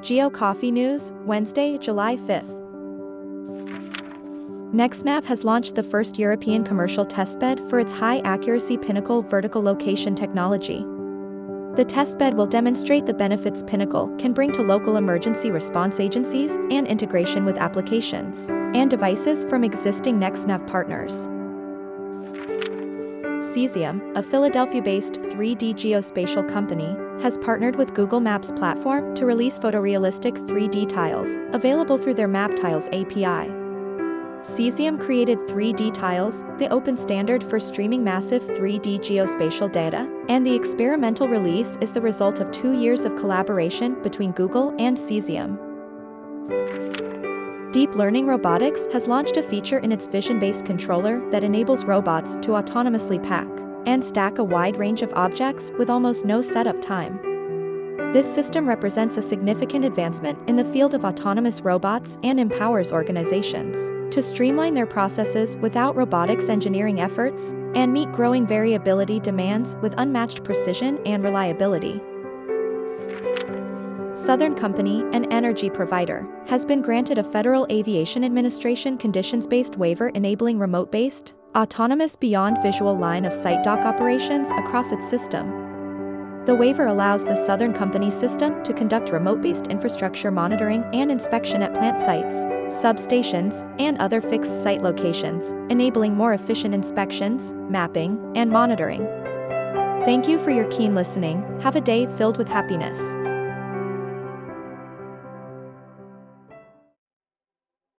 Geo Coffee News, Wednesday, July 5th. NextNav has launched the first European commercial testbed for its high-accuracy Pinnacle vertical location technology. The testbed will demonstrate the benefits Pinnacle can bring to local emergency response agencies and integration with applications and devices from existing NextNav partners. Cesium, a Philadelphia-based 3D geospatial company, has partnered with Google Maps Platform to release photorealistic 3D tiles, available through their MapTiles API. Cesium created 3D tiles, the open standard for streaming massive 3D geospatial data, and the experimental release is the result of 2 years of collaboration between Google and Cesium. Deep Learning Robotics has launched a feature in its vision-based controller that enables robots to autonomously pack and stack a wide range of objects with almost no setup time. This system represents a significant advancement in the field of autonomous robots and empowers organizations to streamline their processes without robotics engineering efforts and meet growing variability demands with unmatched precision and reliability. Southern Company, an energy provider, has been granted a Federal Aviation Administration conditions-based waiver enabling remote-based, autonomous beyond visual line of sight dock operations across its system. The waiver allows the Southern Company system to conduct remote-based infrastructure monitoring and inspection at plant sites, substations, and other fixed site locations, enabling more efficient inspections, mapping, and monitoring. Thank you for your keen listening. Have a day filled with happiness.